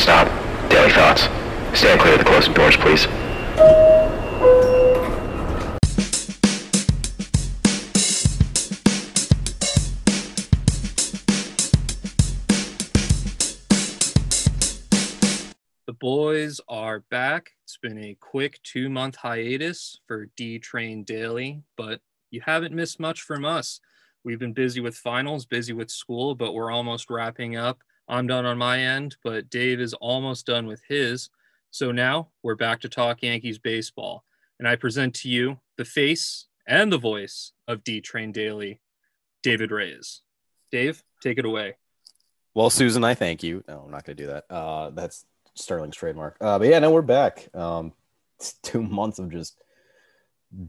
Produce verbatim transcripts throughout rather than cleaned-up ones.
Next stop, Daily Thoughts. Stand clear of the closing doors, please. The boys are back. It's been a quick two-month hiatus for D-Train Daily, but you haven't missed much from us. We've been busy with finals, busy with school, but we're almost wrapping up. I'm done on my end, but Dave is almost done with his. So now we're back to talk Yankees baseball. And I present to you the face and the voice of D-Train Daily, David Reyes. Dave, take it away. Well, Susan, I thank you. No, I'm not going to do that. Uh, that's Starling's trademark. Uh, but yeah, no, we're back. Um, it's two months of just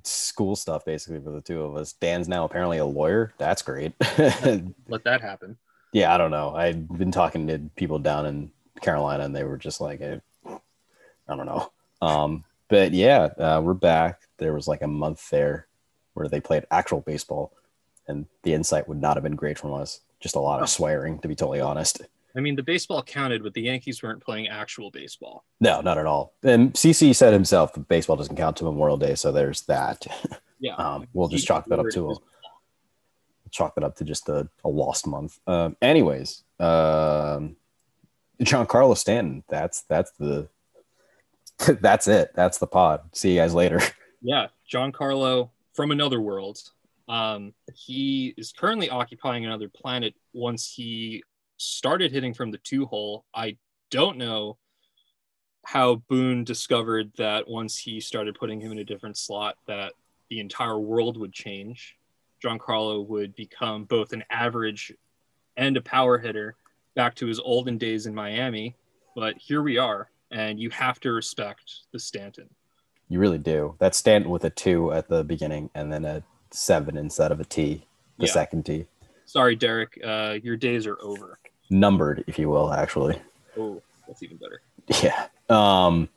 school stuff basically for the two of us. Dan's now apparently a lawyer. That's great. Let that happen. Yeah, I don't know. I've been talking to people down in Carolina and they were just like, I don't know. Um, but yeah, uh, we're back. There was like a month there where they played actual baseball and the insight would not have been great from us. Just a lot of swearing, to be totally honest. I mean, the baseball counted, but the Yankees weren't playing actual baseball. No, not at all. And C C said himself, baseball doesn't count to Memorial Day, so there's that. Yeah, um, we'll just chalk that up to a, chalk that up to just a, a lost month. Um, anyways, um, Giancarlo Stanton. That's that's the that's it. That's the pod. See you guys later. Yeah, Giancarlo from another world. Um, he is currently occupying another planet. Once he started hitting from the two hole. I don't know how Boone discovered that once he started putting him in a different slot that the entire world would change. Giancarlo would become both an average and a power hitter back to his olden days in Miami. But here we are, and you have to respect the Stanton. You really do. That Stanton with a two at the beginning and then a seven instead of a T, the yeah. second T. Sorry, Derek, uh, your days are over. Numbered, if you will, actually. Oh, that's even better. Yeah. Um,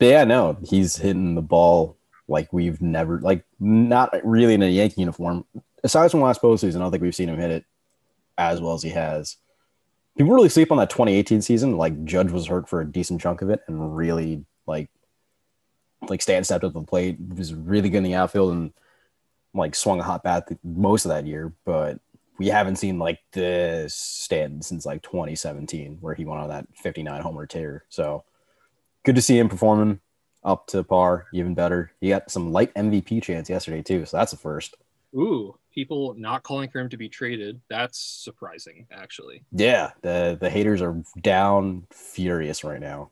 but yeah, no, he's hitting the ball like we've never, like not really in a Yankee uniform. Aside from last postseason, I don't think we've seen him hit it as well as he has. People really sleep on that twenty eighteen season. Like Judge was hurt for a decent chunk of it and really like, like Stan stepped up to the plate, was really good in the outfield and like swung a hot bat most of that year. But we haven't seen like this Stanton since like twenty seventeen where he went on that fifty-nine homer tear. So good to see him performing up to par, even better. He got some light M V P chance yesterday too. So that's a first. Ooh, people not calling for him to be traded. That's surprising actually. Yeah. The, the haters are down furious right now.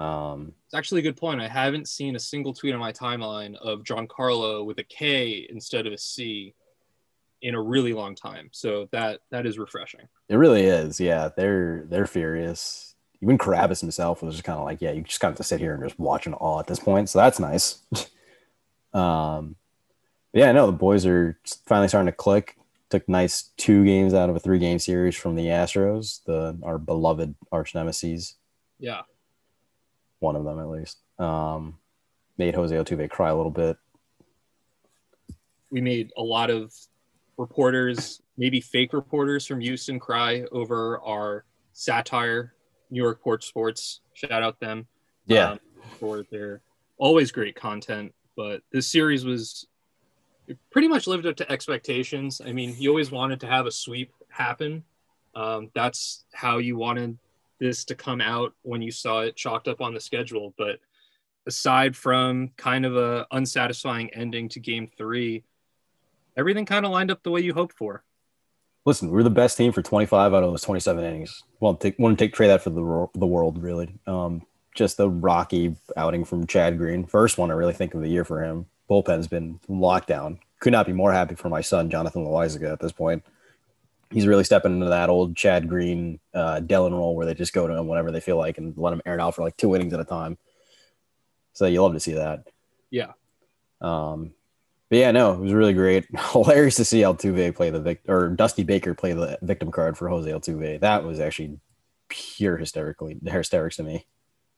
Um, it's actually a good point. I haven't seen a single tweet on my timeline of Giancarlo with a K instead of a C in a really long time. So that, that is refreshing. It really is. Yeah. They're, they're furious. Even Carabas himself was just kind of like, yeah, you just kind of have to sit here and just watch in awe at this point. So that's nice. um, yeah, no, the boys are finally starting to click. Took nice two games out of a three game series from the Astros, the, our beloved arch nemesis. Yeah. One of them at least. Um, made Jose Altuve cry a little bit. We made a lot of reporters, maybe fake reporters from Houston cry over our satire, New York Port Sports. Shout out them yeah. um, for their always great content. But this series was pretty much lived up to expectations. I mean, he always wanted to have a sweep happen. Um, that's how you wanted this to come out when you saw it chalked up on the schedule. But aside from kind of a unsatisfying ending to game three, everything kind of lined up the way you hoped for. Listen, we're the best team for twenty-five out of those twenty-seven innings. Won't take, won't take trade that for the the world, really. Um, just a rocky outing from Chad Green. First one I really think of the year for him. Bullpen's been locked down. Could not be more happy for my son, Jonathan Loáisiga, at this point. He's really stepping into that old Chad Green, uh, Dellen role where they just go to him whenever they feel like and let him air it out for like two innings at a time. So you love to see that. Yeah. Um. But yeah, no, it was really great. Hilarious to see Altuve play the vic- or Dusty Baker play the victim card for Jose Altuve. That was actually pure hysterically hysterics to me.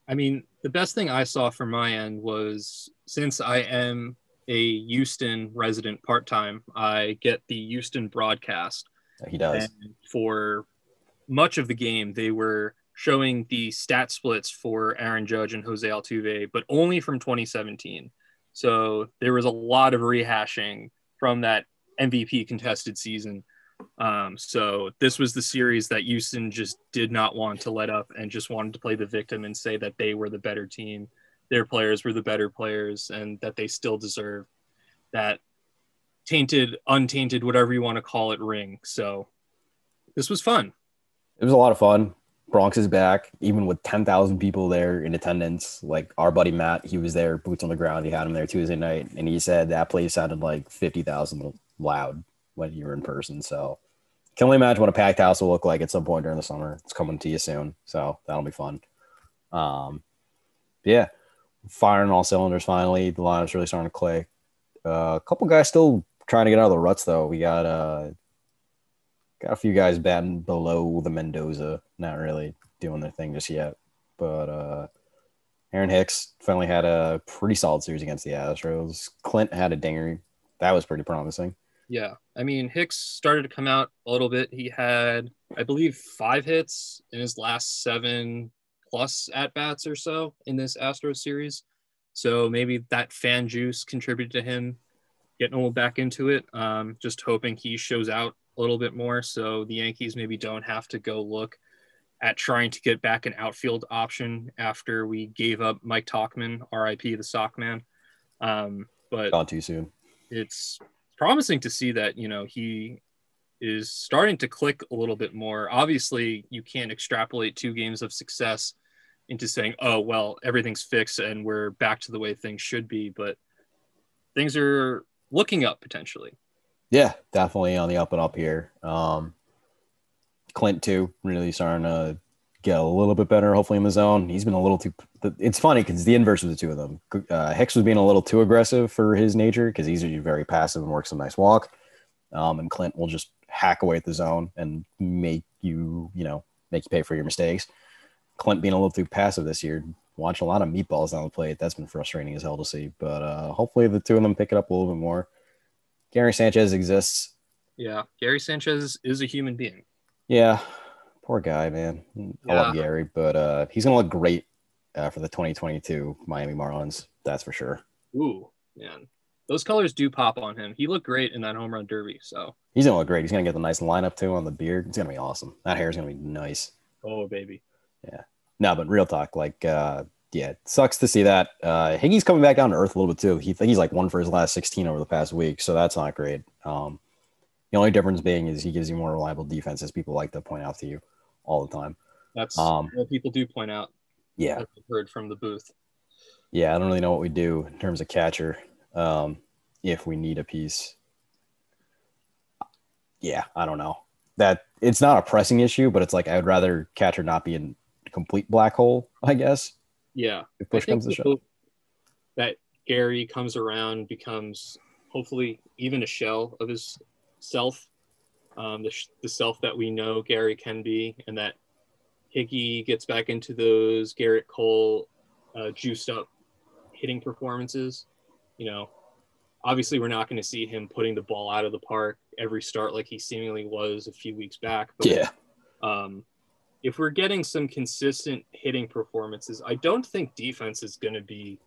I mean, the best thing I saw from my end was since I am a Houston resident part time, I get the Houston broadcast. He does. And for much of the game, they were showing the stat splits for Aaron Judge and Jose Altuve, but only from twenty seventeen. So there was a lot of rehashing from that M V P contested season. Um, so this was the series that Houston just did not want to let up and just wanted to play the victim and say that they were the better team, their players were the better players, and that they still deserve that tainted, untainted, whatever you want to call it, ring. So this was fun. It was a lot of fun. Bronx is back, even with ten thousand people there in attendance. Like our buddy Matt, he was there, boots on the ground. He had him there Tuesday night, and he said that place sounded like fifty thousand loud when you were in person. So can only imagine what a packed house will look like at some point during the summer. It's coming to you soon, so that'll be fun. Um, yeah, firing all cylinders finally. The lineup's really starting to click. Uh, a couple guys still trying to get out of the ruts, though. We got uh, got a few guys batting below the Mendoza, not really doing their thing just yet. But uh, Aaron Hicks finally had a pretty solid series against the Astros. Clint had a dinger. That was pretty promising. Yeah. I mean, Hicks started to come out a little bit. He had, I believe, five hits in his last seven plus at-bats or so in this Astros series. So maybe that fan juice contributed to him getting all back into it. Um, just hoping he shows out a little bit more, so the Yankees maybe don't have to go look at trying to get back an outfield option after we gave up Mike Tauchman, R I P the sock man. Um, but not too soon. It's promising to see that, you know, he is starting to click a little bit more. Obviously, you can't extrapolate two games of success into saying, oh, well, everything's fixed and we're back to the way things should be, but things are looking up potentially. Yeah, definitely on the up and up here. Um, Clint, too, really starting to get a little bit better, hopefully, in the zone. He's been a little too – it's funny because the inverse of the two of them. Uh, Hicks was being a little too aggressive for his nature because he's usually very passive and works a nice walk. Um, and Clint will just hack away at the zone and make you, you know, make you pay for your mistakes. Clint being a little too passive this year, watching a lot of meatballs on the plate. That's been frustrating as hell to see. But uh, hopefully the two of them pick it up a little bit more. Gary Sanchez exists. Yeah, Gary Sanchez is a human being. Yeah, poor guy, man. I yeah. love Gary, but uh, he's going to look great uh, for the twenty twenty-two Miami Marlins. That's for sure. Ooh, man. Those colors do pop on him. He looked great in that home run derby, so. He's going to look great. He's going to get the nice lineup, too, on the beard. It's going to be awesome. That hair is going to be nice. Oh, baby. Yeah. No, but real talk, like, uh, yeah, it sucks to see that. Uh, Higgy's coming back down to earth a little bit too. He he's like one for his last sixteen over the past week, so that's not great. Um, the only difference being is he gives you more reliable defense, as people like to point out to you all the time. That's um, what people do point out. Yeah, I've heard from the booth. Yeah, I don't really know what we do in terms of catcher um, if we need a piece. Yeah, I don't know. That it's not a pressing issue, but it's like I would rather catcher not be in a complete black hole, I guess. Yeah, if push comes to shove, that Gary comes around, becomes hopefully even a shell of his self, um, the, the self that we know Gary can be, and that Higgy gets back into those Gerrit Cole uh, juiced up hitting performances. You know, obviously we're not going to see him putting the ball out of the park every start like he seemingly was a few weeks back. But, yeah. Um, if we're getting some consistent hitting performances, I don't think defense is going to be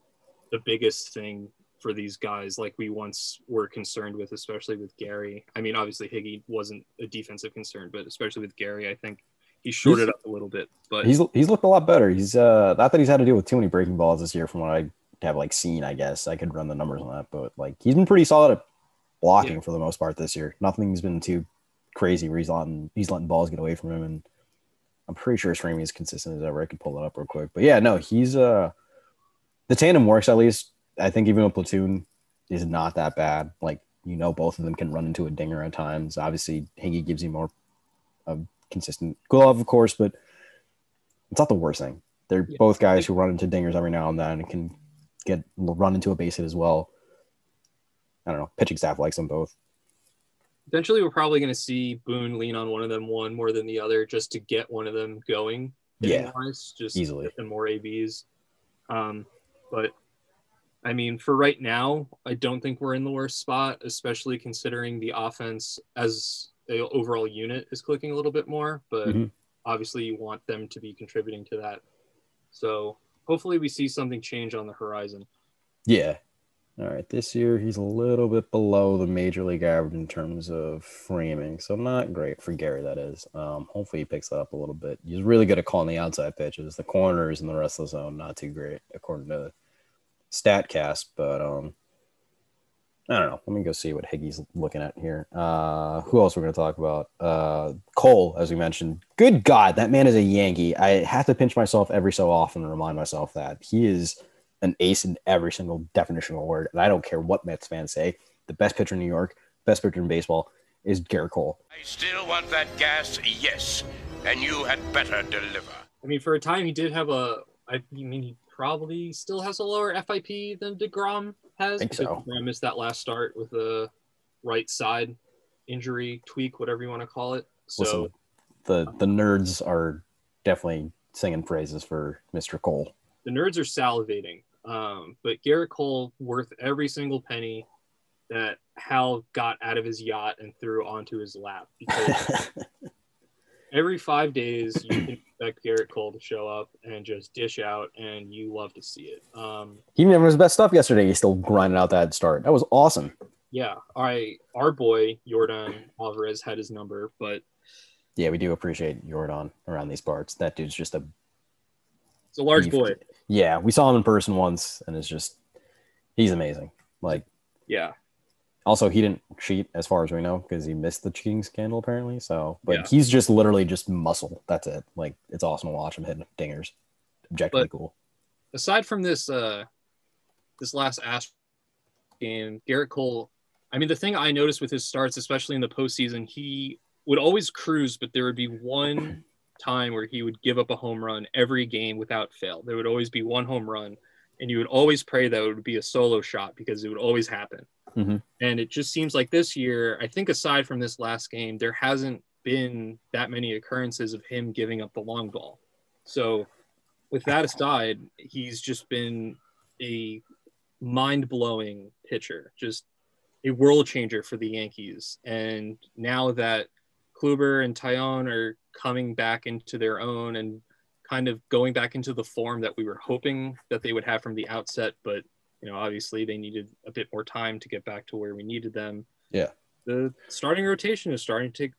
the biggest thing for these guys like we once were concerned with, especially with Gary. I mean, obviously Higgy wasn't a defensive concern, but especially with Gary, I think he shorted he's, up a little bit. But he's he's looked a lot better. He's uh, not that he's had to deal with too many breaking balls this year from what I have like seen, I guess. I could run the numbers on that, but like he's been pretty solid at blocking yeah. for the most part this year. Nothing's been too crazy where he's letting, he's letting balls get away from him, and I'm pretty sure his framing is consistent as ever. I can pull it up real quick. But, yeah, no, he's uh, – the tandem works at least. I think even a platoon is not that bad. Like, you know, both of them can run into a dinger at times. Obviously, Higgy gives you more uh, consistent glove, of course, but it's not the worst thing. They're yeah. both guys who run into dingers every now and then and can get run into a base hit as well. I don't know. Pitching staff likes them both. Eventually, we're probably going to see Boone lean on one of them one more than the other just to get one of them going. Yeah, wise, just easily. And more A Bs. Um, but, I mean, for right now, I don't think we're in the worst spot, especially considering the offense as the overall unit is clicking a little bit more. But mm-hmm. obviously you want them to be contributing to that. So hopefully we see something change on the horizon. Yeah. All right. This year he's a little bit below the major league average in terms of framing. So not great for Gary, that is. Um, hopefully he picks it up a little bit. He's really good at calling the outside pitches. The corners and the rest of the zone, not too great according to StatCast. But um, I don't know. Let me go see what Higgy's looking at here. Uh, who else we're going to talk about? Uh, Cole, as we mentioned. Good God, that man is a Yankee. I have to pinch myself every so often to remind myself that. He is an ace in every single definitional word. And I don't care what Mets fans say. The best pitcher in New York, best pitcher in baseball is Gerrit Cole. I still want that gas, yes. And you had better deliver. I mean, for a time, he did have a – I mean, he probably still has a lower F I P than DeGrom. Has, I think so. I missed that last start with a right side injury, tweak, whatever you want to call it. So listen, the the nerds are definitely singing praises for Mister Cole. The nerds are salivating, um, but Gerrit Cole worth every single penny that Hal got out of his yacht and threw onto his lap. Because every five days, you can expect Gerrit Cole to show up and just dish out, and you love to see it. Um, he never was his best stuff yesterday. He still grinded out that start. That was awesome. Yeah. All right. Our boy, Yordan Alvarez, had his number, but. Yeah, we do appreciate Yordan around these parts. That dude's just a. It's a large beef. Boy. Yeah. We saw him in person once, and it's just. He's amazing. Like. Yeah. Also, he didn't cheat as far as we know because he missed the cheating scandal apparently. So, but yeah. He's just literally just muscle. That's it. Like, it's awesome to watch him hit dingers. Objectively but cool. Aside from this, uh, this last Astros game, Gerrit Cole, I mean, the thing I noticed with his starts, especially in the postseason, he would always cruise, but there would be one time where he would give up a home run every game without fail. There would always be one home run, and you would always pray that it would be a solo shot because it would always happen. Mm-hmm. And it just seems like this year, I think aside from this last game, there hasn't been that many occurrences of him giving up the long ball. So with that aside, he's just been a mind-blowing pitcher, just a world changer for the Yankees. And now that Kluber and Taillon are coming back into their own and kind of going back into the form that we were hoping that they would have from the outset, but you know, obviously they needed a bit more time to get back to where we needed them. Yeah. The starting rotation is starting to take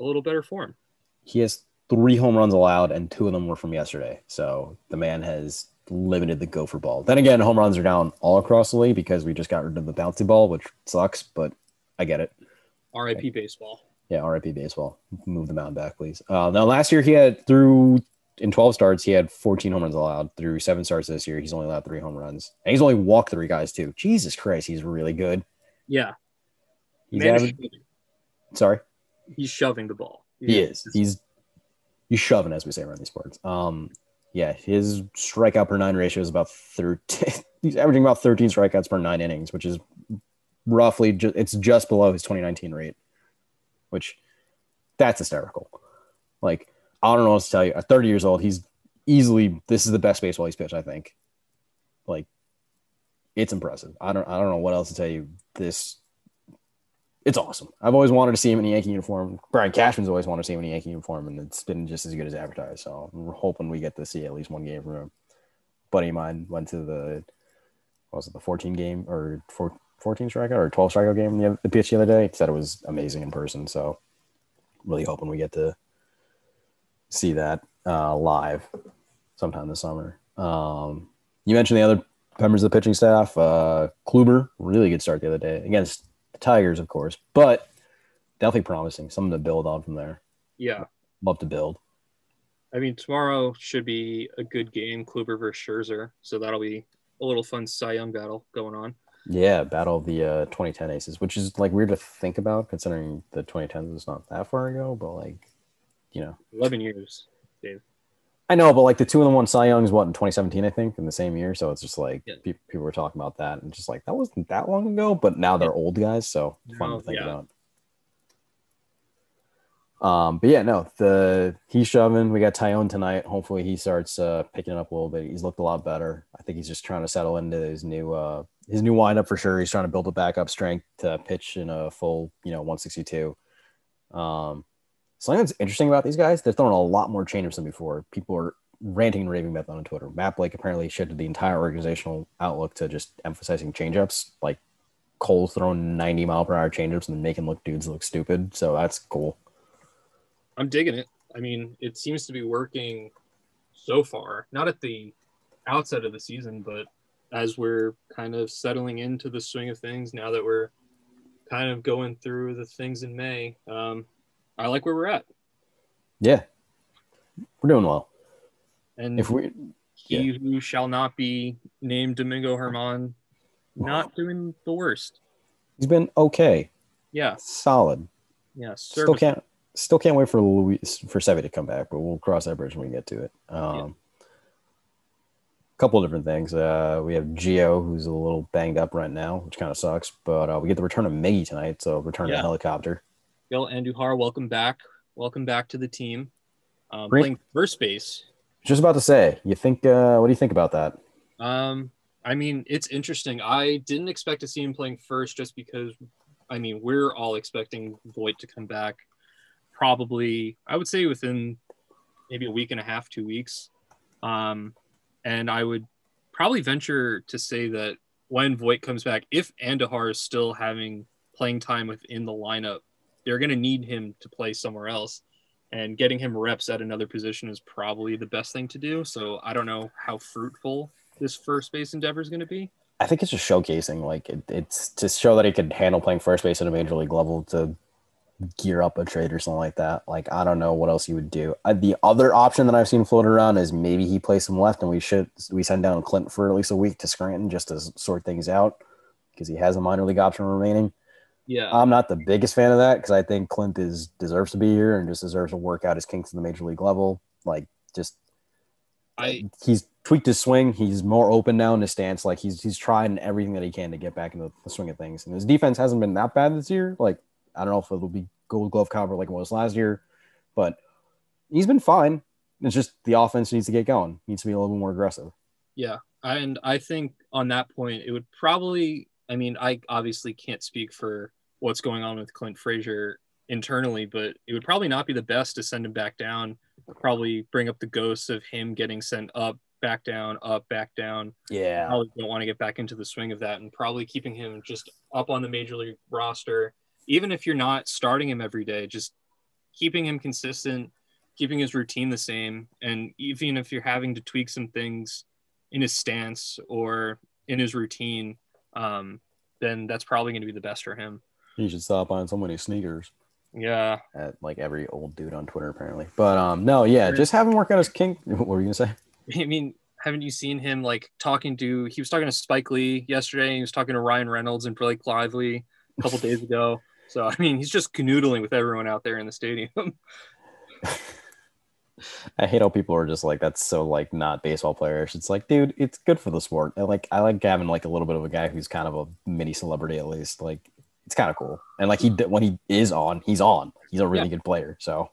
a little better form. He has three home runs allowed, and two of them were from yesterday. So the man has limited the gopher ball. Then again, home runs are down all across the league because we just got rid of the bouncy ball, which sucks, but I get it. R I P baseball. Yeah, R I P baseball. Move the mound back, please. Uh, now, last year he had through... In twelve starts, he had fourteen home runs allowed. Through seven starts this year, he's only allowed three home runs. And he's only walked three guys, too. Jesus Christ, he's really good. Yeah. He's average... Sorry? He's shoving the ball. He, he is. is. He's he's shoving, as we say around these parts. Um, yeah, his strikeout per nine ratio is about thirteen. He's averaging about thirteen strikeouts per nine innings, which is roughly ju- – it's just below his twenty nineteen rate, which that's hysterical. Like – I don't know what to tell you. At thirty years old, he's easily this is the best baseball he's pitched, I think. Like, it's impressive. I don't I don't know what else to tell you. This it's awesome. I've always wanted to see him in a Yankee uniform. Brian Cashman's always wanted to see him in a Yankee uniform, and it's been just as good as advertised. So we're hoping we get to see at least one game from him. Buddy of mine went to the what was it, the fourteen game or four, fourteen strikeout or twelve strikeout game the, the pitch the other day. He said it was amazing in person. So really hoping we get to see that uh, live sometime this summer. Um, you mentioned the other members of the pitching staff. Uh, Kluber, really good start the other day against the Tigers, of course, but definitely promising. Something to build on from there. Yeah. Love to build. I mean, tomorrow should be a good game, Kluber versus Scherzer, so that'll be a little fun Cy Young battle going on. Yeah, battle of the uh, twenty ten aces, which is like weird to think about considering the twenty tens was not that far ago, but like, you know, eleven years, Dave. I know, but like the two and the one Cy Youngs, what in twenty seventeen, I think, in the same year. So it's just like yeah. pe- people were talking about that, and just like that wasn't that long ago. But now they're yeah. old guys, so fun no, to think yeah. about. Um, but yeah, no, the he's shoving. We got Taillon tonight. Hopefully, he starts uh, picking it up a little bit. He's looked a lot better. I think he's just trying to settle into his new uh, his new windup for sure. He's trying to build it back up, strength to pitch in a full, you know, one sixty-two. Um. Something that's interesting about these guys, they're throwing a lot more changes than before. People are ranting and raving about that on Twitter. Matt Blake apparently shifted the entire organizational outlook to just emphasizing changeups. Like Cole's throwing ninety mile per hour changeups and then making look dudes look stupid. So that's cool. I'm digging it. I mean, it seems to be working so far. Not at the outset of the season, but as we're kind of settling into the swing of things now that we're kind of going through the things in May. Um, I like where we're at. Yeah. We're doing well. And if we, he yeah. who shall not be named Domingo Germán, not doing the worst. He's been okay. Yeah. Solid. Yeah. Still can't, still can't wait for Luis, for Seve to come back, but we'll cross that bridge when we get to it. Um, yeah. Couple of different things. Uh, we have Gio, who's a little banged up right now, which kind of sucks. But uh, we get the return of Miggy tonight, so return yeah. to the helicopter. Gil Andujar, welcome back. Welcome back to the team. Um, playing first base. Just about to say, you think? Uh, what do you think about that? Um, I mean, it's interesting. I didn't expect to see him playing first, just because, I mean, we're all expecting Voit to come back. Probably, I would say within maybe a week and a half, two weeks. Um, And I would probably venture to say that when Voit comes back, if Andujar is still having playing time within the lineup, they're going to need him to play somewhere else. And getting him reps at another position is probably the best thing to do. So I don't know how fruitful this first base endeavor is going to be. I think it's just showcasing. Like it, it's to show that he could handle playing first base at a major league level to gear up a trade or something like that. Like, I don't know what else you would do. Uh, the other option that I've seen floated around is maybe he plays some left and we should we send down Clint for at least a week to Scranton just to sort things out because he has a minor league option remaining. Yeah, I'm not the biggest fan of that because I think Clint is deserves to be here and just deserves to work out his kinks in the major league level. Like, just I he's tweaked his swing. He's more open now in his stance. Like, he's he's trying everything that he can to get back into the swing of things. And his defense hasn't been that bad this year. Like, I don't know if it'll be Gold Glove caliber like it was last year, but he's been fine. It's just the offense needs to get going. It needs to be a little bit more aggressive. Yeah, and I think on that point, it would probably – I mean, I obviously can't speak for what's going on with Clint Frazier internally, but it would probably not be the best to send him back down, probably bring up the ghosts of him getting sent up, back down, up, back down. Yeah. Probably don't want to get back into the swing of that, and probably keeping him just up on the major league roster. Even if you're not starting him every day, just keeping him consistent, keeping his routine the same. And even if you're having to tweak some things in his stance or in his routine, um, then that's probably going to be the best for him. He should stop buying so many sneakers. Yeah. At like every old dude on Twitter, apparently. But um, no, yeah, just have him work out his kink. What were you going to say? I mean, haven't you seen him like talking to, he was talking to Spike Lee yesterday. He was talking to Ryan Reynolds and Blake Lively a couple days ago. So, I mean, he's just canoodling with everyone out there in the stadium. I hate how people are just like, that's so, like, not baseball playerish. It's like, dude, it's good for the sport. I like, I like having, like, a little bit of a guy who's kind of a mini celebrity at least. Like, it's kind of cool. And, like, he when he is on, he's on. He's a really yeah. good player. So,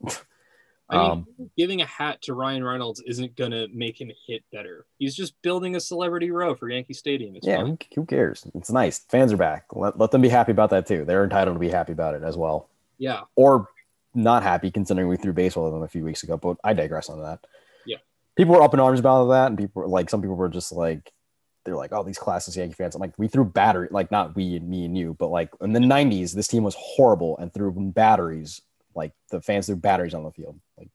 I mean, um, giving a hat to Ryan Reynolds isn't going to make him hit better. He's just building a celebrity row for Yankee Stadium. It's yeah, fun. Who cares? It's nice. Fans are back. Let, let them be happy about that, too. They're entitled to be happy about it as well. Yeah. Or not happy, considering we threw baseball at them a few weeks ago, but I digress on that. Yeah. People were up in arms about that, and people were, like, some people were just like, they're like, oh, these classless Yankee fans. I'm like, we threw battery, like, not we and me and you, but, like, in the nineties, this team was horrible and threw batteries. Like, the fans threw batteries on the field, like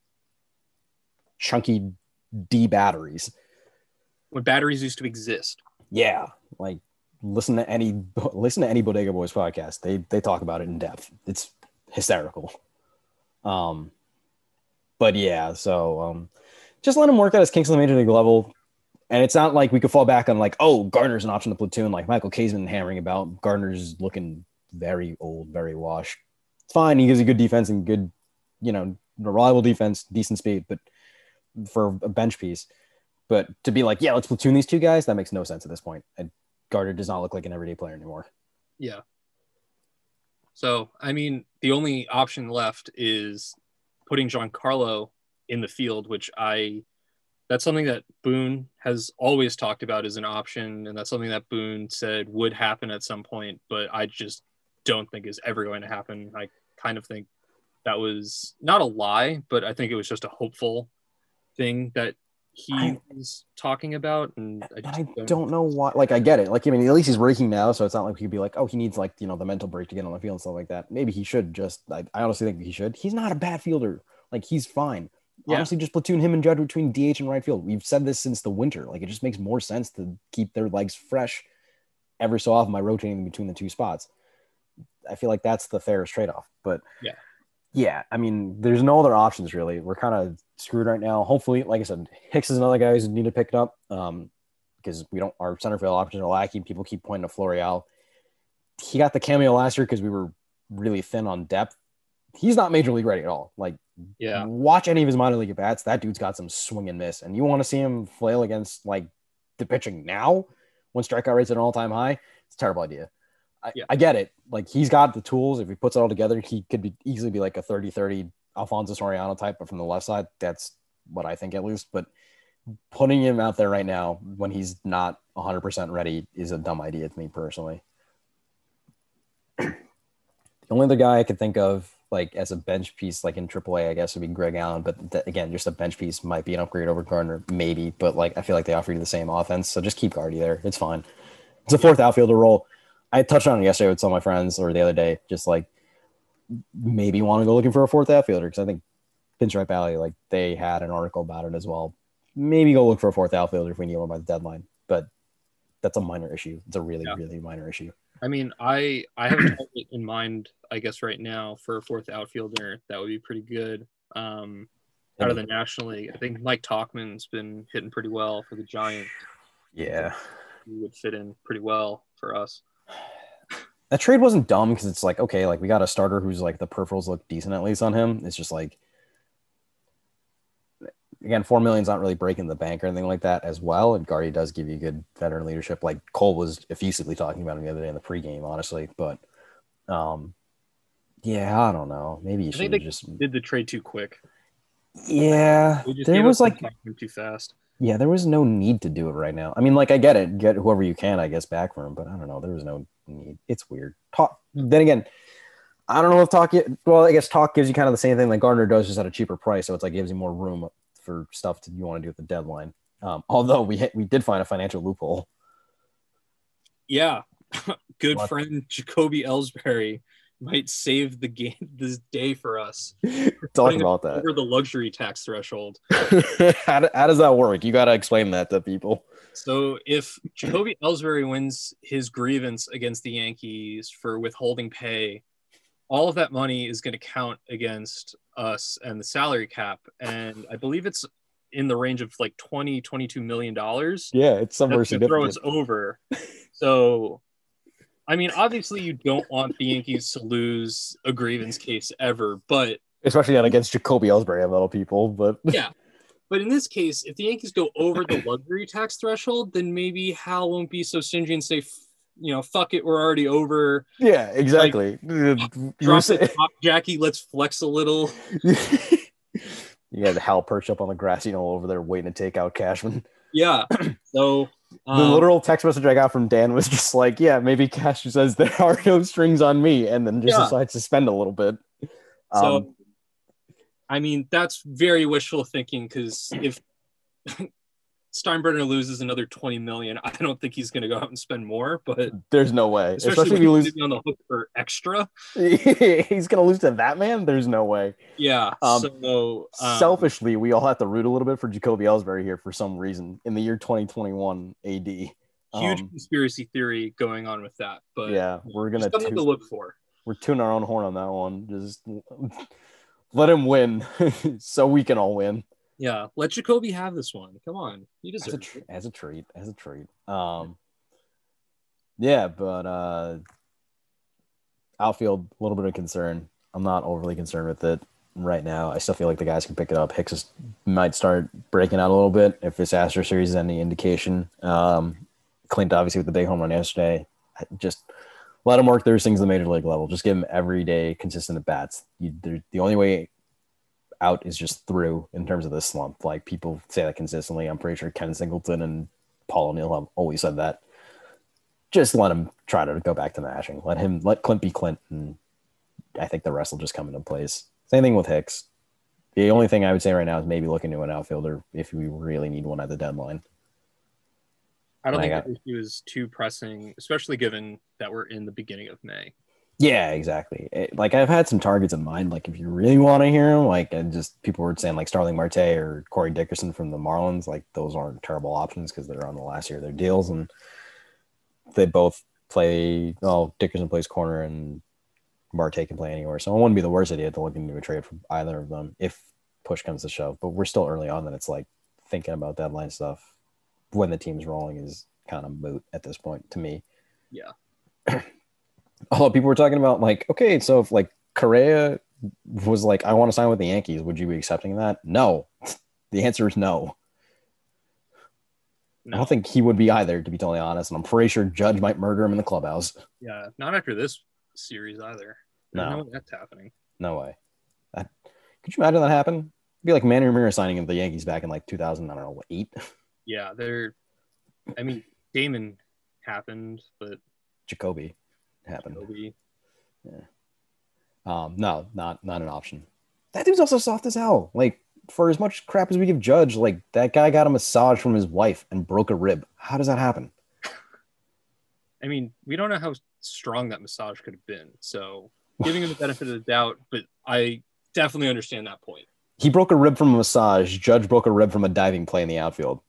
chunky D batteries. When batteries used to exist. Yeah, like listen to any listen to any Bodega Boys podcast. They they talk about it in depth. It's hysterical. Um, but yeah, so um, just let him work out his kinks on the major league level. And it's not like we could fall back on like, oh, Gardner's an option to platoon, like Michael Kay's been hammering about. Gardner's looking very old, very washed. It's fine. He gives you good defense and good, you know, reliable defense, decent speed, but for a bench piece. But to be like, yeah, let's platoon these two guys, that makes no sense at this point. And Gardner does not look like an everyday player anymore. Yeah. So, I mean, the only option left is putting Giancarlo in the field, which I – that's something that Boone has always talked about as an option, and that's something that Boone said would happen at some point, but I just – don't think is ever going to happen. I kind of think that was not a lie, but I think it was just a hopeful thing that he I, was talking about. And I, just I don't, don't know why. Like, I get it. Like, I mean, at least he's raking now, so it's not like he could be like, oh, he needs, like, you know, the mental break to get on the field and stuff like that. Maybe he should just, like, I honestly think he should. He's not a bad fielder. Like, he's fine. Yeah. Honestly, just platoon him and Judge between D H and right field. We've said this since the winter. Like, it just makes more sense to keep their legs fresh every so often by rotating them between the two spots. I feel like that's the fairest trade-off. But yeah, yeah, I mean, there's no other options really. We're kind of screwed right now. Hopefully, like I said, Hicks is another guy who's need to pick it up um, because we don't. Our center field options are lacking. People keep pointing to Florial. He got the cameo last year because we were really thin on depth. He's not major league ready at all. Like, yeah, watch any of his minor league at bats. That dude's got some swing and miss, and you want to see him flail against like the pitching now when strikeout rates at an all-time high. It's a terrible idea. I, yeah. I get it. Like, he's got the tools. If he puts it all together, he could be easily be like a thirty thirty Alfonso Soriano type, but from the left side, that's what I think at least. But putting him out there right now when he's not one hundred percent ready is a dumb idea to me personally. The only other guy I could think of, like, as a bench piece, like in triple A, I guess, would be Greg Allen. But th- again, just a bench piece might be an upgrade over Gardner, maybe. But, like, I feel like they offer you the same offense. So just keep Gardy there. It's fine. It's a fourth outfielder role. I touched on it yesterday with some of my friends, or the other day, just like maybe want to go looking for a fourth outfielder, because I think Pinstripe Alley, like, they had an article about it as well. Maybe go look for a fourth outfielder if we need one by the deadline. But that's a minor issue. It's a really, yeah. really minor issue. I mean, I I have a target in mind, I guess, right now for a fourth outfielder that would be pretty good. Um, out of the National League, I think Mike Tauchman's been hitting pretty well for the Giants. Yeah, he would fit in pretty well for us. That trade wasn't dumb because it's like, okay, like, we got a starter who's like the peripherals look decent at least on him. It's just like, again, four million's not really breaking the bank or anything like that as well. And Gardy does give you good veteran leadership. Like, Cole was effusively talking about him the other day in the pregame, honestly. But um, yeah, I don't know. Maybe you should have just did the trade too quick. Yeah, there was like too fast. Yeah, there was no need to do it right now. I mean, like, I get it. Get whoever you can, I guess, back for him. But I don't know. There was no need. It's weird. Talk. Then again, I don't know if Talk – well, I guess Talk gives you kind of the same thing that Gardner does, just at a cheaper price. So it's like gives you more room for stuff to, you want to do at the deadline. Um, although we hit, we did find a financial loophole. Yeah. Good Lucky. Friend Jacoby Ellsbury might save the game this day for us. Talking about that. Over the luxury tax threshold. how, how does that work? You got to explain that to people. So if Jacoby Ellsbury wins his grievance against the Yankees for withholding pay, all of that money is going to count against us and the salary cap. And I believe it's in the range of like twenty, twenty-two million dollars. Yeah, it's somewhere significant. Throw us over. So, I mean, obviously you don't want the Yankees to lose a grievance case ever, but... Especially not against Jacoby Ellsbury of all people, but... Yeah. But in this case, if the Yankees go over the luxury tax threshold, then maybe Hal won't be so stingy and say, you know, fuck it, we're already over. Yeah, exactly. Like, drop saying... the top, Jackie, let's flex a little. You got Hal perched up on the grassy knoll over there waiting to take out Cashman. Yeah. So um, the literal text message I got from Dan was just like, yeah, maybe Cashman says there are no strings on me, and then just yeah. decides to spend a little bit. Um, so, I mean, that's very wishful thinking, because if Steinbrenner loses another twenty million dollars, I don't think he's going to go out and spend more, but there's no way. Especially, especially if you lose on the hook for extra. He's going to lose to that man. There's no way. Yeah. Um, so um, selfishly, we all have to root a little bit for Jacoby Ellsbury here for some reason in the year twenty twenty-one A D. Huge um, conspiracy theory going on with that, but yeah, we're going to something to look for. We're tuning our own horn on that one. Just let him win so we can all win. Yeah, let Jacoby have this one. Come on, you deserve as a, tr- it. As a treat, as a treat. Um, yeah, but uh, outfield, a little bit of concern. I'm not overly concerned with it right now. I still feel like the guys can pick it up. Hicks is, might start breaking out a little bit if this Astro series is any indication. Um, Clint, obviously, with the big home run yesterday, just let him work those things at the major league level. Just give him everyday consistent at bats. You, the only way out is just through in terms of this slump. Like, people say that consistently. I'm pretty sure Ken Singleton and Paul O'Neill have always said that. Just let him try to go back to mashing. Let him let Clint be Clint, and I think the rest will just come into place. Same thing with Hicks. The only thing I would say right now is maybe look into an outfielder if we really need one at the deadline. I don't and think I got, the issue is too pressing, especially given that we're in the beginning of May. Yeah, exactly. It, like, I've had some targets in mind. Like, if you really want to hear them, like, and just people were saying, like, Starling Marte or Corey Dickerson from the Marlins, like, those aren't terrible options because they're on the last year of their deals. And they both play, well, Dickerson plays corner and Marte can play anywhere. So it wouldn't be the worst idea to look into a trade for either of them if push comes to shove. But we're still early on, and it's like thinking about deadline stuff when the team's rolling is kind of moot at this point to me. Yeah. Although people were talking about, like, okay, so if, like, Correa was like, I want to sign with the Yankees, would you be accepting that? No. The answer is no. No. I don't think he would be either, to be totally honest. And I'm pretty sure Judge might murder him in the clubhouse. Yeah, not after this series either. No. No, that's happening. No way. That, could you imagine that happen? It'd be like Manny Ramirez signing of the Yankees back in, like, two thousand, I don't know, eight? Yeah, they're – I mean, Damon happened, but – Jacoby happened. Jacoby. Yeah. Um, no, not not an option. That dude's also soft as hell. Like, for as much crap as we give Judge, like, that guy got a massage from his wife and broke a rib. How does that happen? I mean, we don't know how strong that massage could have been, so giving him the benefit of the doubt, but I definitely understand that point. He broke a rib from a massage. Judge broke a rib from a diving play in the outfield.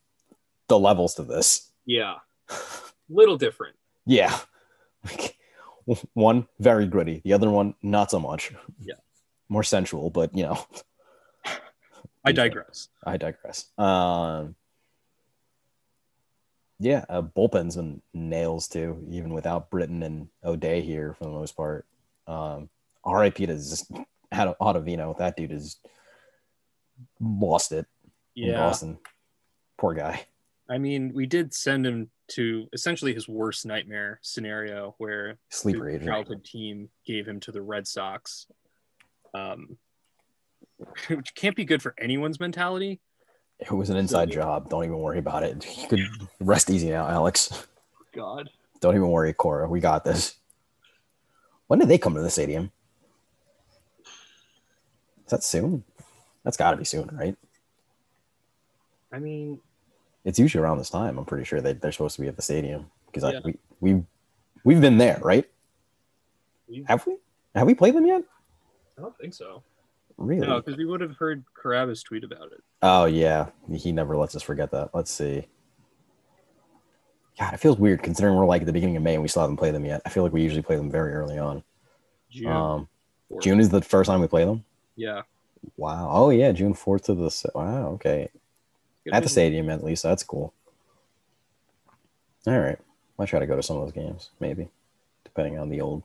The levels to this. Yeah. Little different. Yeah. Like, one, very gritty. The other one, not so much. Yeah. More sensual, but, you know. I digress. I digress. Um, yeah, uh, bullpen's been nails, too, even without Britton and O'Day here for the most part. Um, R I P to just Ottavino. That dude has lost it yeah. in Boston. Poor guy. I mean, we did send him to essentially his worst nightmare scenario where Sleeper the childhood team gave him to the Red Sox, um, which can't be good for anyone's mentality. It was an inside so, job. Don't even worry about it. You could rest easy now, Alex. God. Don't even worry, Cora. We got this. When did they come to the stadium? Is that soon? That's got to be soon, right? I mean... It's usually around this time. I'm pretty sure they, they're supposed to be at the stadium because yeah. like, we, we, we've been there, right? We've, have we? Have we played them yet? I don't think so. Really? No, because we would have heard Carabas tweet about it. Oh, yeah. He never lets us forget that. Let's see. God, it feels weird considering we're like at the beginning of May and we still haven't played them yet. I feel like we usually play them very early on. June. Um, June is the first time we play them? Yeah. Wow. Oh, yeah. June fourth to the... Wow, okay. At the stadium, at least. That's cool. All right. I'll try to go to some of those games, maybe, depending on the old,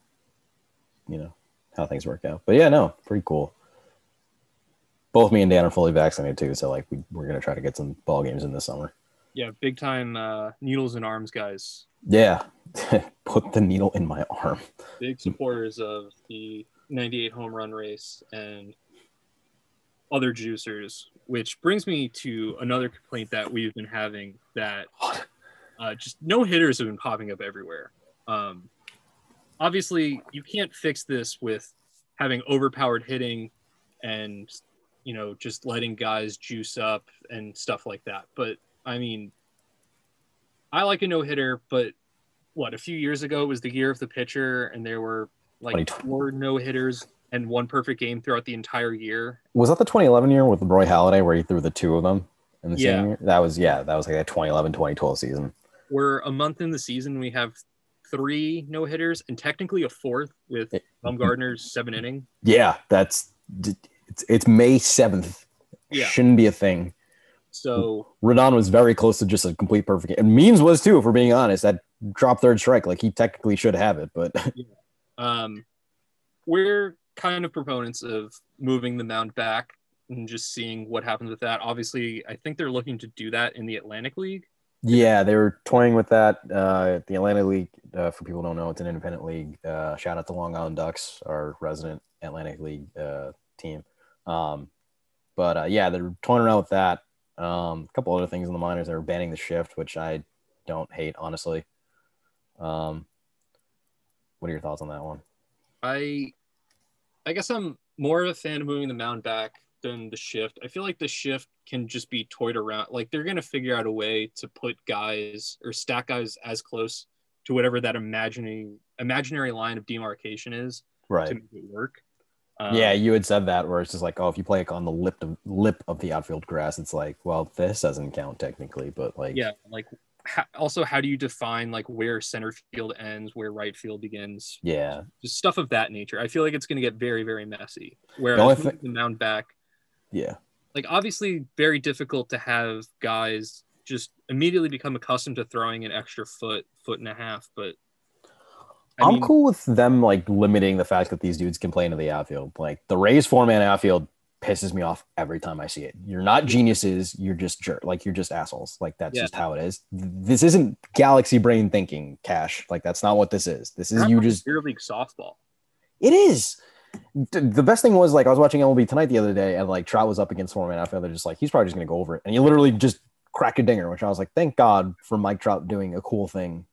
you know, how things work out. But, yeah, no, pretty cool. Both me and Dan are fully vaccinated, too, so, like, we, we're going to try to get some ball games in this summer. Yeah, big-time uh, needles in arms, guys. Yeah. Put the needle in my arm. Big supporters of the ninety-eight home run race and other juicers, which brings me to another complaint that we've been having that uh, just no hitters have been popping up everywhere. Um, obviously, you can't fix this with having overpowered hitting and, you know, just letting guys juice up and stuff like that. But, I mean, I like a no-hitter, but, what, a few years ago it was the year of the pitcher and there were, like, four no-hitters and one perfect game throughout the entire year. Was that the twenty eleven year with Roy Halladay where he threw the two of them in the yeah. same year? That was, yeah, that was like that twenty eleven twenty twelve season. We're a month in the season. We have three no-hitters and technically a fourth with Bumgarner's seven inning. Yeah, that's it's, – it's May seventh. Yeah. Shouldn't be a thing. So – Rodon was very close to just a complete perfect game. And Means was too, if we're being honest. That drop third strike, like he technically should have it, but yeah. – um, We're – kind of proponents of moving the mound back and just seeing what happens with that. Obviously, I think they're looking to do that in the Atlantic League. Yeah, they were toying with that. Uh, the Atlantic League, uh, for people who don't know, it's an independent league. Uh, shout out to Long Island Ducks, our resident Atlantic League uh, team. Um, but, uh, yeah, they're toying around with that. Um, a couple other things in the minors. They were banning the shift, which I don't hate, honestly. Um, what are your thoughts on that one? I... I guess I'm more of a fan of moving the mound back than the shift. I feel like the shift can just be toyed around. Like, they're going to figure out a way to put guys or stack guys as close to whatever that imagining imaginary line of demarcation is, right, to make it work. Um, yeah, you had said that where it's just like, oh, if you play like on the lip of, lip of the outfield grass, it's like, well, this doesn't count technically, but like, yeah, like how, also how do you define like where center field ends, where right field begins? Yeah, just stuff of that nature. I feel like it's going to get very, very messy. Where I think the mound back, yeah, like obviously very difficult to have guys just immediately become accustomed to throwing an extra foot, foot and a half, but. I I'm mean, cool with them like limiting the fact that these dudes can play into the outfield. Like the Rays four-man outfield pisses me off every time I see it. You're not geniuses. You're just jerk. Like you're just assholes. Like that's yeah. just how it is. This isn't galaxy brain thinking, Cash. Like that's not what this is. This is not you like just beer league softball. It is. The best thing was like I was watching M L B Tonight the other day, and like Trout was up against four-man outfield. They're just like, he's probably just gonna go over it, and he literally just cracked a dinger, which I was like, thank God for Mike Trout doing a cool thing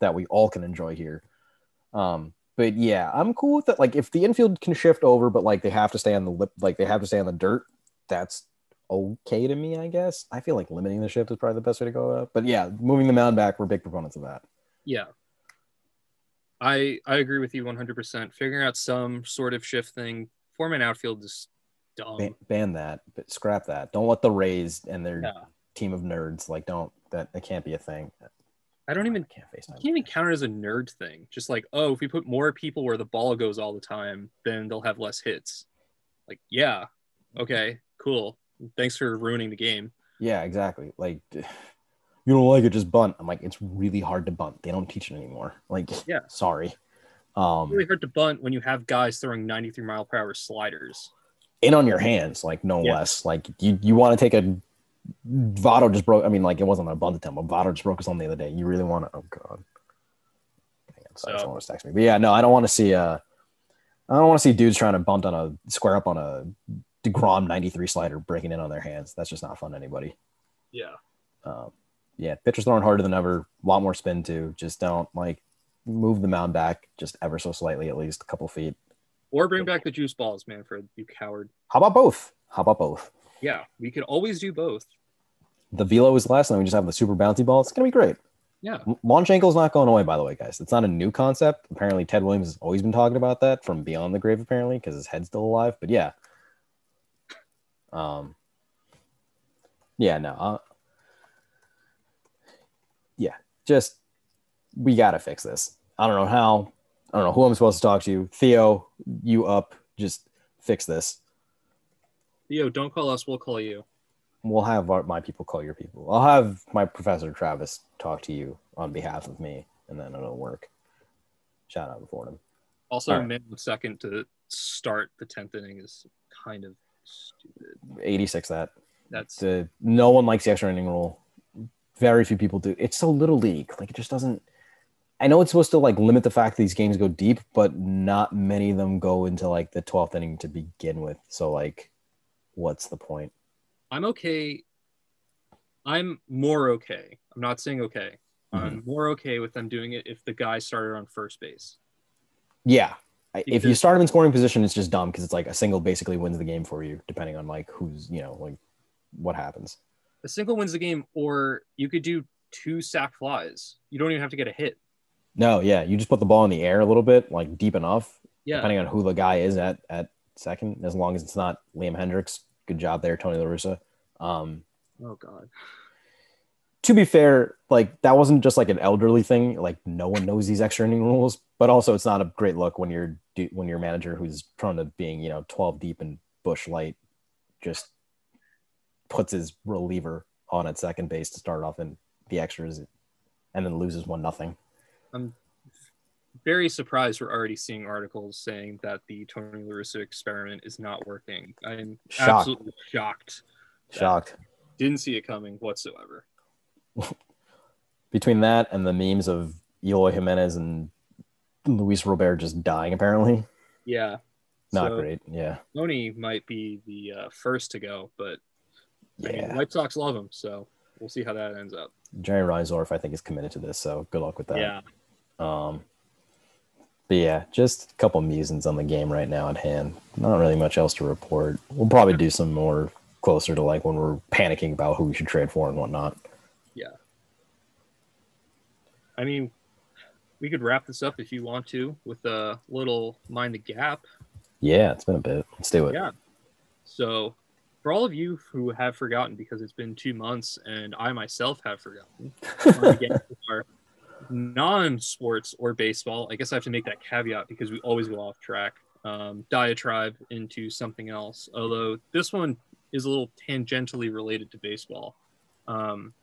that we all can enjoy here. Um, but yeah, I'm cool with that. Like if the infield can shift over, but like they have to stay on the lip, like they have to stay on the dirt. That's okay to me, I guess. I feel like limiting the shift is probably the best way to go about. But yeah, moving the mound back, we're big proponents of that. Yeah. I, I agree with you one hundred percent. Figuring out some sort of shift thing. Four-man outfield is dumb. Ban, ban that, but scrap that. Don't let the Rays and their yeah. team of nerds, like don't, that it can't be a thing. I don't even, I can't, I can't even count it as a nerd thing. Just like, oh, if we put more people where the ball goes all the time, then they'll have less hits. Like, yeah, okay, cool. Thanks for ruining the game. Yeah, exactly. Like, you don't like it, just bunt. I'm like, it's really hard to bunt. They don't teach it anymore. Like, yeah, sorry. Um, it's really hard to bunt when you have guys throwing ninety-three mile per hour sliders. In on your hands, like, no yeah. less. Like, you, you want to take a Votto just broke. I mean, like it wasn't a bunt attempt, but Votto just broke us on the other day. You really want to? Oh god! Hang on, sorry, so, someone was texting me. But yeah, no, I don't want to see. Uh, I don't want to see dudes trying to bunt on a square up on a DeGrom ninety-three slider, breaking in on their hands. That's just not fun to anybody. Yeah. Um, yeah, pitchers throwing harder than ever. A lot more spin too. Just don't like move the mound back just ever so slightly, at least a couple feet. Or bring back the juice balls, Manfred. You coward. How about both? How about both? Yeah, we could always do both. The velo is last, and we just have the super bouncy ball. It's going to be great. Yeah. Launch angle is not going away, by the way, guys. It's not a new concept. Apparently, Ted Williams has always been talking about that from beyond the grave, apparently, because his head's still alive. But yeah. Um. Yeah, no. Uh, yeah, just we got to fix this. I don't know how. I don't know who I'm supposed to talk to. Theo, you up. Just fix this. Theo, don't call us. We'll call you. We'll have our, my people call your people. I'll have my professor, Travis, talk to you on behalf of me, and then it'll work. Shout out to Fordham. Also, a right. minute and second to start the tenth inning is kind of stupid. eighty-six that. That's uh, no one likes the extra inning rule. Very few people do. It's so little league. Like, it just doesn't. I know it's supposed to, like, limit the fact that these games go deep, but not many of them go into, like, the twelfth inning to begin with. So, like, what's the point? I'm okay. I'm more okay. I'm not saying okay. Mm-hmm. I'm more okay with them doing it if the guy started on first base. Yeah. Because if you start him in scoring position, it's just dumb because it's like a single basically wins the game for you, depending on like who's, you know, like what happens. A single wins the game, or you could do two sack flies. You don't even have to get a hit. No, yeah. You just put the ball in the air a little bit, like deep enough, yeah. depending on who the guy is at, at second, as long as it's not Liam Hendricks. Good job there, Tony La Russa. Um, oh, God. To be fair, like that wasn't just like an elderly thing. Like no one knows these extra inning rules, but also it's not a great look when you're when your manager who's prone to being, you know, twelve deep and bush light just puts his reliever on at second base to start off in the extras and then loses one nothing. I'm very surprised we're already seeing articles saying that the Tony La Russa experiment is not working. I'm shocked. absolutely shocked. Shocked. Didn't see it coming whatsoever. Between that and the memes of Eloy Jimenez and Luis Robert just dying, apparently. Yeah. Not so great. Yeah. Tony might be the uh, first to go, but yeah. I mean, the White Sox love him, so we'll see how that ends up. Jerry Reinsdorf, I think, is committed to this, so good luck with that. Yeah. Um, But yeah, just a couple musings on the game right now at hand. Not really much else to report. We'll probably do some more closer to like when we're panicking about who we should trade for and whatnot. Yeah. I mean, we could wrap this up if you want to with a little Mind the Gap. Yeah, it's been a bit. Let's do it. Yeah. So for all of you who have forgotten, because it's been two months and I myself have forgotten, again, our non-sports or baseball, I guess I have to make that caveat because we always go off track, um, diatribe into something else. Although this one is a little tangentially related to baseball. Um,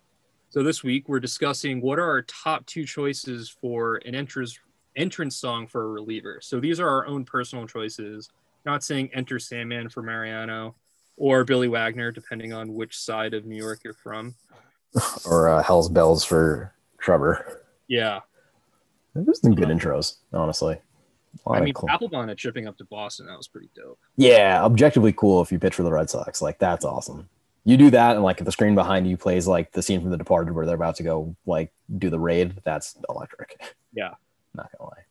so this week we're discussing what are our top two choices for an entrance entrance song for a reliever. So these are our own personal choices, not saying Enter Sandman for Mariano or Billy Wagner, depending on which side of New York you're from. Or uh, Hell's Bells for Trevor. Yeah. There's some good um, intros, honestly. I mean, cool. Papelbon at shipping up to Boston, that was pretty dope. Yeah, objectively cool if you pitch for the Red Sox. Like, that's awesome. You do that, and, like, if the screen behind you plays, like, the scene from The Departed where they're about to go, like, do the raid, that's electric. Yeah. Not gonna lie.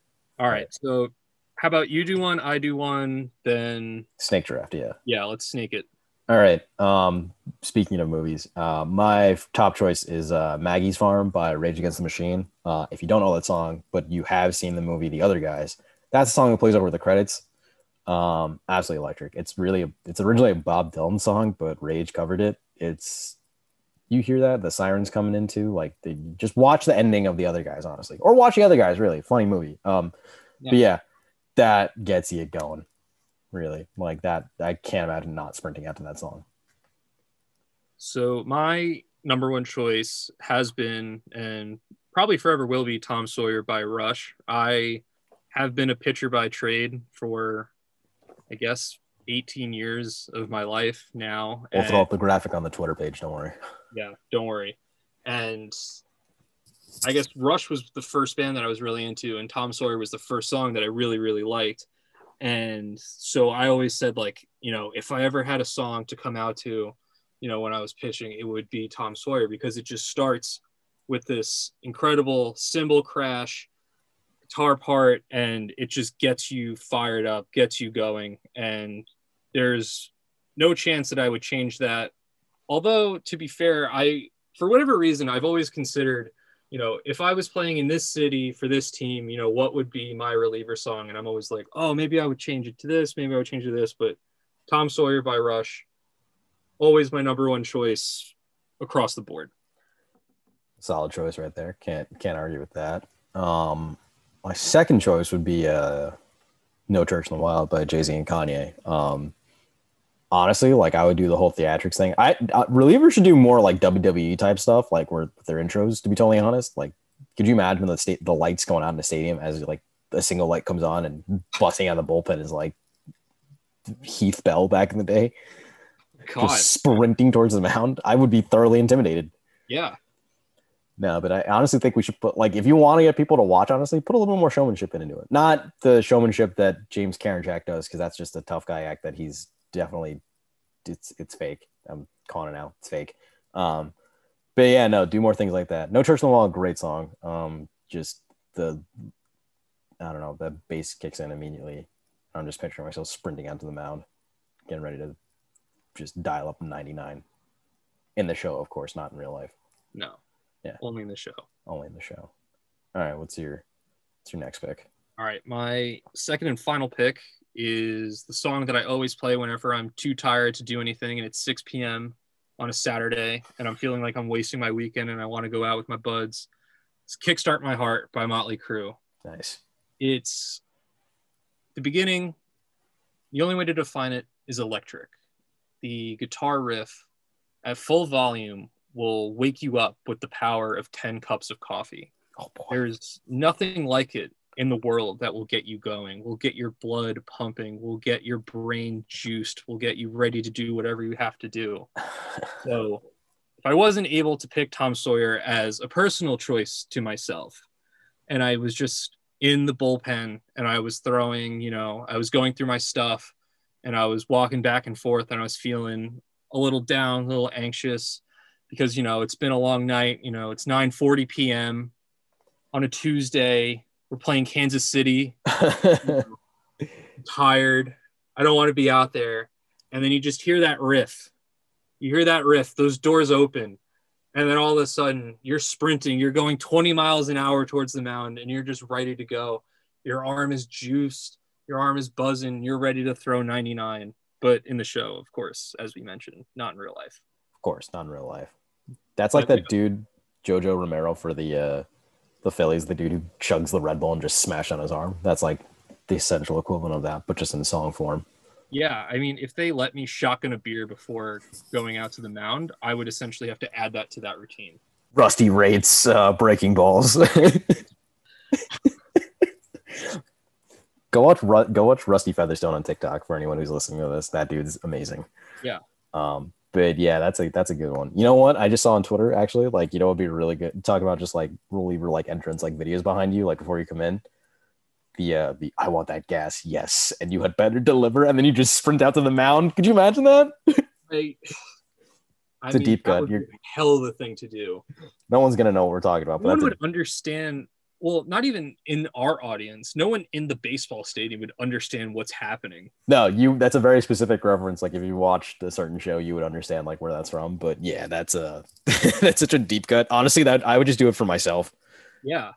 All right, so how about you do one, I do one, then... Snake draft, yeah. Yeah, let's sneak it. All right, um, speaking of movies, uh, my top choice is uh, Maggie's Farm by Rage Against the Machine. Uh, if you don't know that song, but you have seen the movie The Other Guys, that's the song that plays over the credits. Um, absolutely electric. It's really, a, it's originally a Bob Dylan song, but Rage covered it. It's... You hear that the sirens coming into like they just watch the ending of The Other Guys, honestly, or watch The Other Guys. Really funny movie. Um, yeah. But yeah, that gets you going. Really, like that. I can't imagine not sprinting out to that song. So my number one choice has been and probably forever will be Tom Sawyer by Rush. I have been a pitcher by trade for, I guess, eighteen years of my life now. We'll throw up the graphic on the Twitter page. Don't worry. Yeah, don't worry. And I guess Rush was the first band that I was really into, and Tom Sawyer was the first song that I really, really liked. And so I always said, like, you know, if I ever had a song to come out to, you know, when I was pitching, it would be Tom Sawyer because it just starts with this incredible cymbal crash, guitar part, and it just gets you fired up, gets you going. And there's no chance that I would change that. Although, to be fair, I, for whatever reason, I've always considered, you know, if I was playing in this city for this team, you know, what would be my reliever song? And I'm always like, oh, maybe I would change it to this. Maybe I would change it to this. But Tom Sawyer by Rush, always my number one choice across the board. Solid choice right there. Can't, can't argue with that. Um, my second choice would be uh, No Church in the Wild by Jay-Z and Kanye. Um, Honestly, like I would do the whole theatrics thing. I, I relievers should do more like W W E type stuff, like where their intros. To be totally honest, like could you imagine the state the lights going on in the stadium as like a single light comes on and busting out of the bullpen is like Heath Bell back in the day, God. Just sprinting towards the mound. I would be thoroughly intimidated. Yeah. No, but I honestly think we should put, like, if you want to get people to watch, honestly, put a little bit more showmanship into it. Not the showmanship that James Karinchak does, because that's just a tough guy act that he's. Definitely it's it's fake. I'm calling it out. It's fake. Um, but yeah, no, do more things like that. No Church in the Wild, great song. Um, just the I don't know, the bass kicks in immediately. I'm just picturing myself sprinting onto the mound, getting ready to just dial up ninety-nine. In the show, of course, not in real life. No. Yeah. Only in the show. Only in the show. All right, what's your what's your next pick? All right, my second and final pick is the song that I always play whenever I'm too tired to do anything and it's six p.m. on a Saturday and I'm feeling like I'm wasting my weekend and I want to go out with my buds. It's Kickstart My Heart by Motley Crue. Nice. It's the beginning. The only way to define it is electric. The guitar riff at full volume will wake you up with the power of ten cups of coffee. Oh, boy. There's nothing like it in the world that will get you going, will get your blood pumping, will get your brain juiced, will get you ready to do whatever you have to do. So if I wasn't able to pick Tom Sawyer as a personal choice to myself, and I was just in the bullpen and I was throwing, you know, I was going through my stuff and I was walking back and forth and I was feeling a little down, a little anxious because, you know, it's been a long night, you know, it's nine forty p.m. on a Tuesday. We're playing Kansas City. You know, I'm tired. I don't want to be out there. And then you just hear that riff. You hear that riff. Those doors open. And then all of a sudden, you're sprinting. You're going twenty miles an hour towards the mound, and you're just ready to go. Your arm is juiced. Your arm is buzzing. You're ready to throw ninety-nine. But in the show, of course, as we mentioned, not in real life. Of course, not in real life. That's like that dude, Jojo Romero, for the uh, the Phillies, the dude who chugs the Red Bull and just smashed on his arm. That's like the essential equivalent of that, but just in song form. Yeah, I mean, if they let me shotgun a beer before going out to the mound, I would essentially have to add that to that routine. Rusty rates uh, breaking balls. Go watch Ru- go watch Rusty Featherstone on TikTok for anyone who's listening to this. That dude's amazing. Yeah. Um, but yeah, that's a that's a good one. You know what? I just saw on Twitter actually, like, you know, it'd be really good. Talk about just like reliever like entrance, like videos behind you, like before you come in. The uh, the I want that gas, yes, and you had better deliver, and then you just sprint out to the mound. Could you imagine that? I, I it's mean, a deep cut. You're hell of a thing to do. No one's gonna know what we're talking about. No but one would a... understand. Well, not even in our audience. No one in the baseball stadium would understand what's happening. No, you. That's a very specific reference. Like if you watched a certain show, you would understand like where that's from. But yeah, that's a that's such a deep cut. Honestly, that I would just do it for myself. Yeah.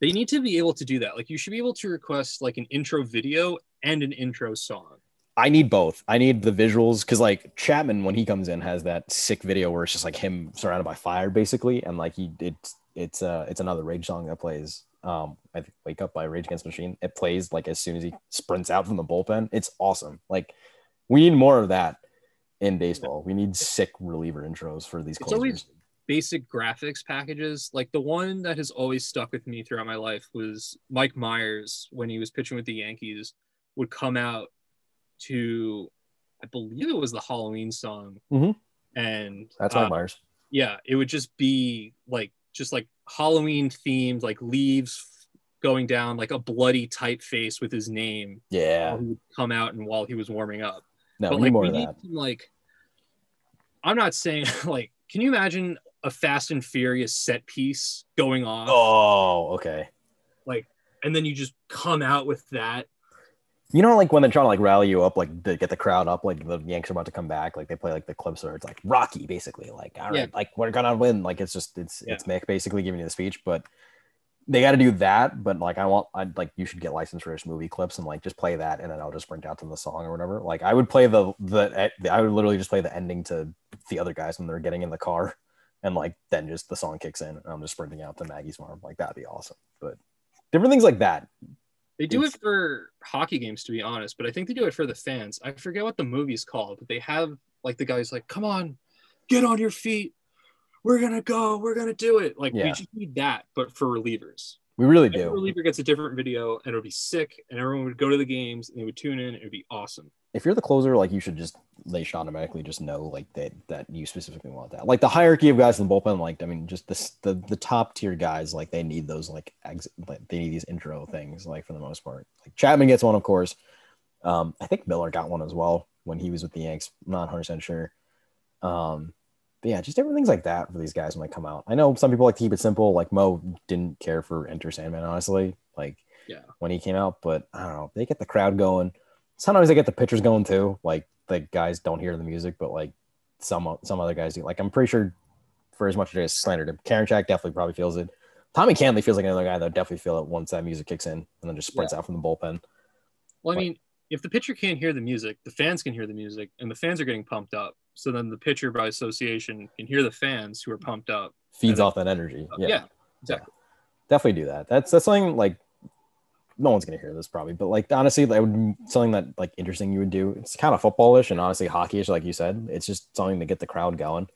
They need to be able to do that. Like, you should be able to request, like, an intro video and an intro song. I need both. I need the visuals, because, like, Chapman, when he comes in, has that sick video where it's just, like, him surrounded by fire, basically. And, like, he it's it's, uh, it's another Rage song that plays, um, I think, Wake Up by Rage Against the Machine. It plays, like, as soon as he sprints out from the bullpen. It's awesome. Like, we need more of that in baseball. We need sick reliever intros for these closers. Always- basic graphics packages. Like the one that has always stuck with me throughout my life was Mike Myers, when he was pitching with the Yankees, would come out to, I believe it was the Halloween song. Mm-hmm. And that's Mike uh, Myers. Yeah. It would just be like, just like Halloween themed, like leaves going down, like a bloody typeface with his name. Yeah. He would come out and while he was warming up. No, but, we like, need more we of that. Need, like, I'm not saying like, can you imagine a Fast and Furious set piece going off? Oh, okay. Like, and then you just come out with that. You know, like when they're trying to like rally you up, like to get the crowd up, like the Yanks are about to come back, like they play like the clips where it's like Rocky, basically. Like, all right, yeah. like we're gonna win. Like it's just it's yeah. it's Mick basically giving you the speech, but they got to do that. But like I want, I'd like you should get licensed for just movie clips and like just play that, and then I'll just sprint out to the song or whatever. Like I would play the the I would literally just play the ending to the other guys when they're getting in the car. And like then just the song kicks in and I'm just sprinting out to Maggie's farm. Like that'd be awesome. But different things like that. They do it's... it for hockey games, to be honest, but I think they do it for the fans. I forget what the movie's called, but they have like the guys like, come on, get on your feet. We're gonna go, we're gonna do it. Like yeah. we just need that, but for relievers. We really Every do. Reliever gets a different video and it would be sick, and everyone would go to the games and they would tune in, and it would be awesome. If you're the closer, like you should just they should automatically just know like that that you specifically want that. Like the hierarchy of guys in the bullpen, like I mean, just this the the top tier guys, like they need those like exit, like they need these intro things, like for the most part. Like Chapman gets one, of course. Um, I think Miller got one as well when he was with the Yanks. I'm not one hundred percent sure. Um, But yeah, just different things like that for these guys when they come out. I know some people like to keep it simple. Like Mo didn't care for Enter Sandman, honestly, like yeah. when he came out. But I don't know. They get the crowd going. Sometimes they get the pitchers going too. Like the guys don't hear the music, but like some some other guys do. Like I'm pretty sure for as much as I slandered him, Karinchak definitely probably feels it. Tommy Cantley feels like another guy that would definitely feel it once that music kicks in and then just sprints yeah. out from the bullpen. Well, I like, mean, if the pitcher can't hear the music, the fans can hear the music, and the fans are getting pumped up. So then the pitcher by association can hear the fans who are pumped up. Feeds off that energy. Yeah, yeah exactly. Yeah. Definitely do that. That's that's something like no one's gonna hear this probably, but like honestly, that would be something that like interesting you would do. It's kind of footballish and honestly hockeyish, like you said. It's just something to get the crowd going.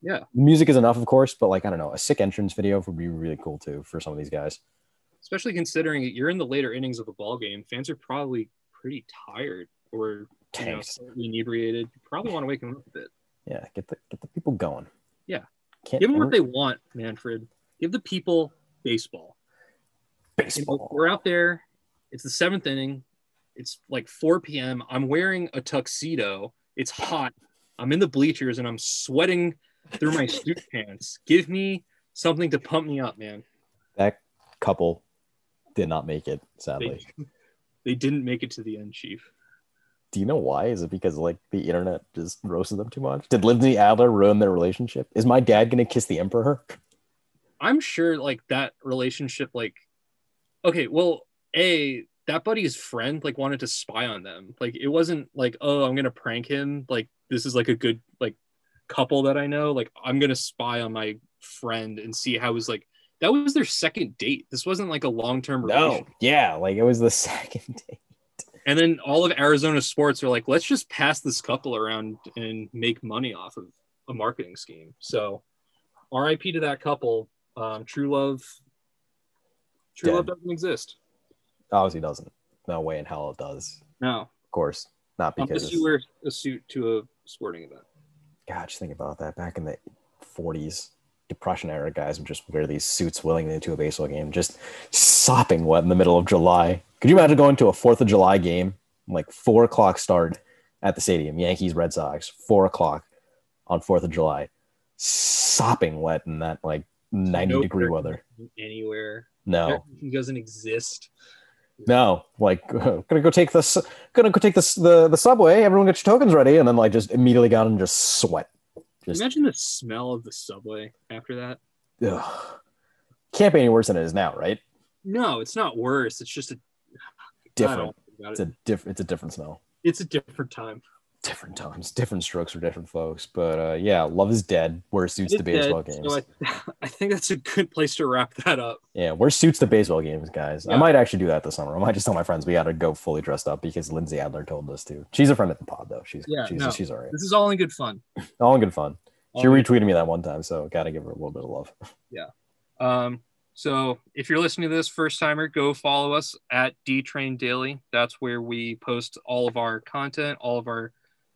Yeah. Music is enough, of course, but like I don't know, a sick entrance video would be really cool too for some of these guys. Especially considering you're in the later innings of a ball game, fans are probably pretty tired or you know, slightly inebriated. You probably want to wake them up a bit. Yeah, get the get the people going. Yeah, Can't give them ever... what they want, Manfred. Give the people baseball. Baseball. You know, we're out there. It's the seventh inning. It's like four p.m. I'm wearing a tuxedo. It's hot. I'm in the bleachers and I'm sweating through my suit pants. Give me something to pump me up, man. That couple did not make it, sadly. They, they didn't make it to the end, Chief. Do you know why? Is it because like the internet just roasted them too much? Did Lindsay Adler ruin their relationship? Is my dad gonna kiss the emperor? I'm sure like that relationship, like, okay, well, A, that buddy's friend like wanted to spy on them. Like it wasn't like, oh, I'm gonna prank him. Like this is like a good like couple that I know. Like I'm gonna spy on my friend and see how it's like. That was their second date. This wasn't like a long-term relationship. No, yeah, like it was the second date. And then all of Arizona sports are like, let's just pass this couple around and make money off of a marketing scheme. So R I P to that couple. Um, true love. True Dead. Love doesn't exist. Obviously doesn't. No way in hell it does. No. Of course. Not because unless you wear a suit to a sporting event. God, just think about that. Back in the forties, Depression era guys would just wear these suits willingly to a baseball game, just sopping wet in the middle of July. Could you imagine going to a fourth of July game, like four o'clock start at the stadium, Yankees, Red Sox, four o'clock on fourth of July, sopping wet in that like ninety degree weather? Anywhere. No. It doesn't exist. No. Like, uh, gonna go take this, gonna go take this, the, the subway, everyone get your tokens ready, and then like just immediately got and just sweat. Just, imagine the smell of the subway after that. Ugh. Can't be any worse than it is now, right? No, it's not worse. It's just a different. It's it. a different. It's a different smell. It's a different time. Different times, different strokes for different folks. But uh, yeah, love is dead. Where suits the baseball dead, games. So I, I think that's a good place to wrap that up. Yeah, where suits the baseball games, guys. Yeah. I might actually do that this summer. I might just tell my friends we got to go fully dressed up because Lindsay Adler told us to. She's a friend at the pod though. She's yeah, she's, no, she's all right. This is all in good fun. all in good fun. All she retweeted me that one time, so gotta give her a little bit of love. Yeah. Um. So if you're listening to this first timer, go follow us at D Train Daily. That's where we post all of our content, all of our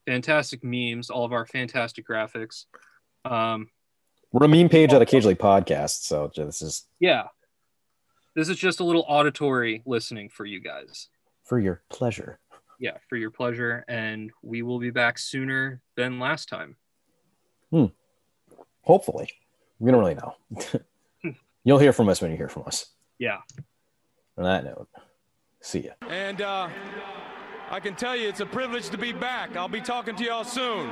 fantastic memes, all of our fantastic graphics. Um, We're a meme page that occasionally podcasts, so this is yeah. This is just a little auditory listening for you guys, for your pleasure. Yeah, for your pleasure, and we will be back sooner than last time. Hmm. Hopefully, we don't really know. You'll hear from us when you hear from us. Yeah. On that note, see ya. And. Uh... I can tell you it's a privilege to be back. I'll be talking to y'all soon.